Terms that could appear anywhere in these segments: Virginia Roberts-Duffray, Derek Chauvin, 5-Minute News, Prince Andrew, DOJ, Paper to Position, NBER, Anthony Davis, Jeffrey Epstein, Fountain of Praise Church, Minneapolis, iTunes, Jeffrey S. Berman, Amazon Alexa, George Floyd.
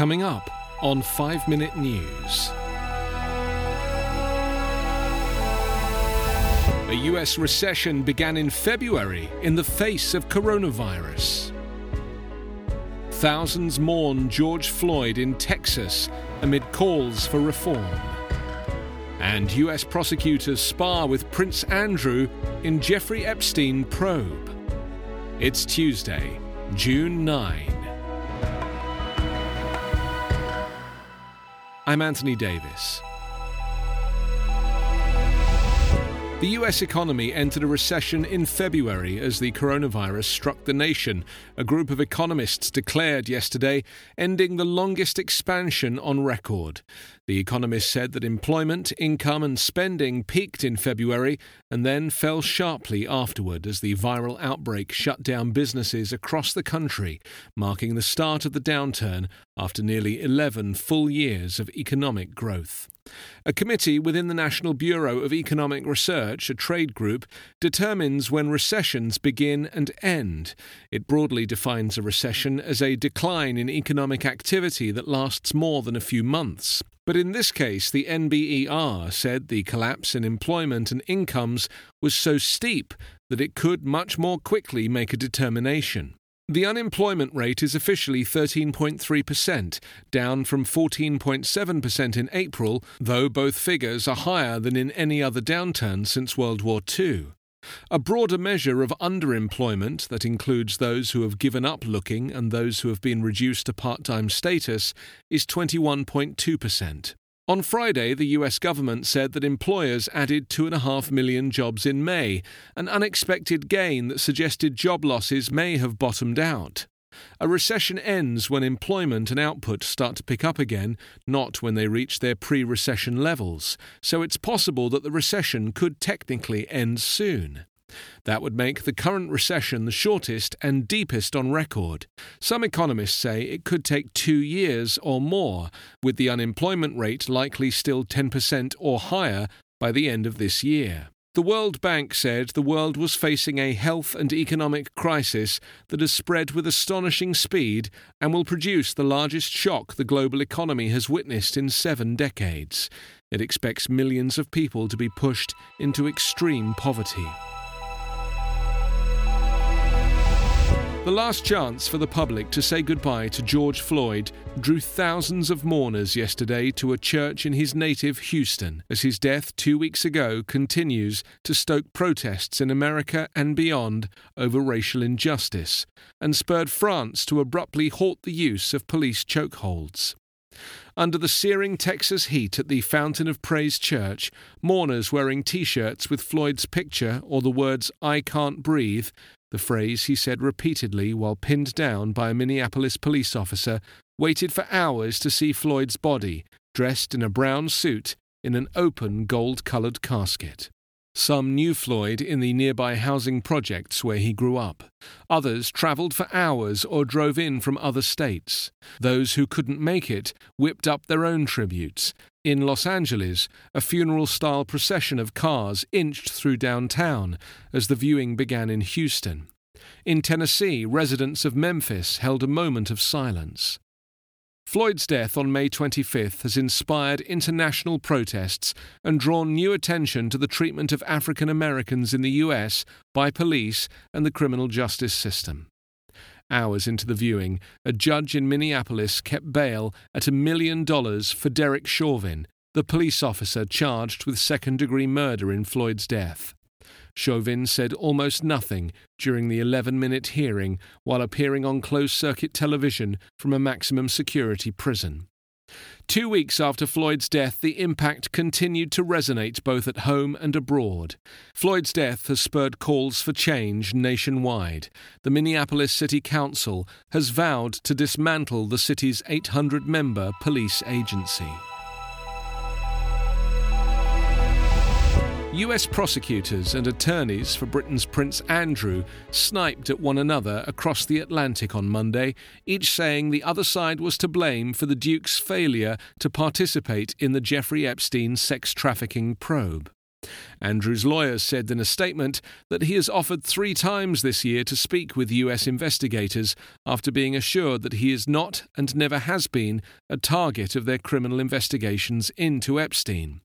Coming up on 5-Minute News. A US recession began in February in the face of coronavirus. Thousands mourn George Floyd in Texas amid calls for reform. And US prosecutors spar with Prince Andrew in Jeffrey Epstein probe. It's Tuesday, June 9. I'm Anthony Davis. The US economy entered a recession in February as the coronavirus struck the nation, a group of economists declared yesterday, ending the longest expansion on record. The economists said that employment, income and spending peaked in February and then fell sharply afterward as the viral outbreak shut down businesses across the country, marking the start of the downturn after nearly 11 full years of economic growth. A committee within the National Bureau of Economic Research, a trade group, determines when recessions begin and end. It broadly defines a recession as a decline in economic activity that lasts more than a few months. But in this case, the NBER said the collapse in employment and incomes was so steep that it could much more quickly make a determination. The unemployment rate is officially 13.3%, down from 14.7% in April, though both figures are higher than in any other downturn since World War II. A broader measure of underemployment, that includes those who have given up looking and those who have been reduced to part-time status, is 21.2%. On Friday, the US government said that employers added 2.5 million jobs in May, an unexpected gain that suggested job losses may have bottomed out. A recession ends when employment and output start to pick up again, not when they reach their pre-recession levels, so it's possible that the recession could technically end soon. That would make the current recession the shortest and deepest on record. Some economists say it could take 2 years or more, with the unemployment rate likely still 10% or higher by the end of this year. The World Bank said the world was facing a health and economic crisis that has spread with astonishing speed and will produce the largest shock the global economy has witnessed in 7 decades. It expects millions of people to be pushed into extreme poverty. The last chance for the public to say goodbye to George Floyd drew thousands of mourners yesterday to a church in his native Houston, as his death 2 weeks ago continues to stoke protests in America and beyond over racial injustice, and spurred France to abruptly halt the use of police chokeholds. Under the searing Texas heat at the Fountain of Praise Church, mourners wearing T-shirts with Floyd's picture or the words, "I can't breathe," the phrase he said repeatedly while pinned down by a Minneapolis police officer, waited for hours to see Floyd's body, dressed in a brown suit, in an open gold-coloured casket. Some knew Floyd in the nearby housing projects where he grew up. Others travelled for hours or drove in from other states. Those who couldn't make it whipped up their own tributes. In Los Angeles, a funeral-style procession of cars inched through downtown as the viewing began in Houston. In Tennessee, residents of Memphis held a moment of silence. Floyd's death on May 25th has inspired international protests and drawn new attention to the treatment of African Americans in the US by police and the criminal justice system. Hours into the viewing, a judge in Minneapolis kept bail at $1 million for Derek Chauvin, the police officer charged with second-degree murder in Floyd's death. Chauvin said almost nothing during the 11-minute hearing while appearing on closed-circuit television from a maximum-security prison. 2 weeks after Floyd's death, the impact continued to resonate both at home and abroad. Floyd's death has spurred calls for change nationwide. The Minneapolis City Council has vowed to dismantle the city's 800-member police agency. US prosecutors and attorneys for Britain's Prince Andrew sniped at one another across the Atlantic on Monday, each saying the other side was to blame for the Duke's failure to participate in the Jeffrey Epstein sex trafficking probe. Andrew's lawyers said in a statement that he has offered 3 times this year to speak with US investigators after being assured that he is not and never has been a target of their criminal investigations into Epstein.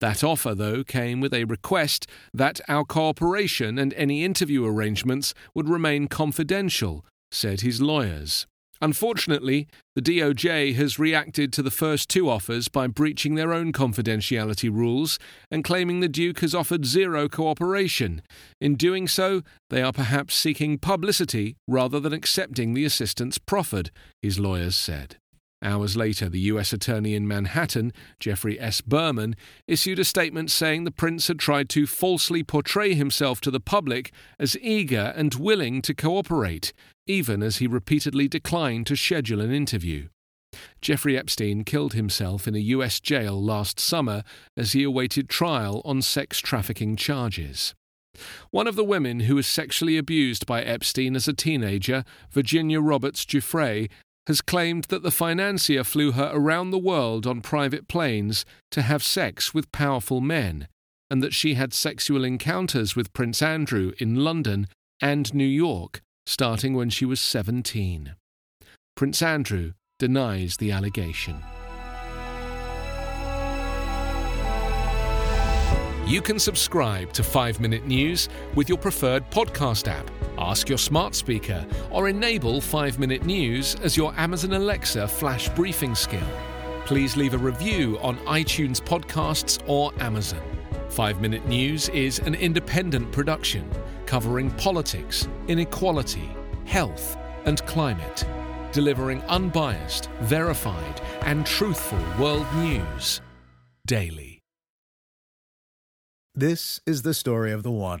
That offer, though, came with a request that our cooperation and any interview arrangements would remain confidential, said his lawyers. Unfortunately, the DOJ has reacted to the first 2 offers by breaching their own confidentiality rules and claiming the Duke has offered zero cooperation. In doing so, they are perhaps seeking publicity rather than accepting the assistance proffered, his lawyers said. Hours later, the U.S. attorney in Manhattan, Jeffrey S. Berman, issued a statement saying the prince had tried to falsely portray himself to the public as eager and willing to cooperate, even as he repeatedly declined to schedule an interview. Jeffrey Epstein killed himself in a U.S. jail last summer as he awaited trial on sex trafficking charges. One of the women who was sexually abused by Epstein as a teenager, Virginia Roberts-Duffray, has claimed that the financier flew her around the world on private planes to have sex with powerful men, and that she had sexual encounters with Prince Andrew in London and New York, starting when she was 17. Prince Andrew denies the allegation. You can subscribe to 5-Minute News with your preferred podcast app. Ask your smart speaker or enable 5-Minute News as your Amazon Alexa flash briefing skill. Please leave a review on iTunes Podcasts or Amazon. 5-Minute News is an independent production covering politics, inequality, health and climate, delivering unbiased, verified and truthful world news daily. This is the story of the one.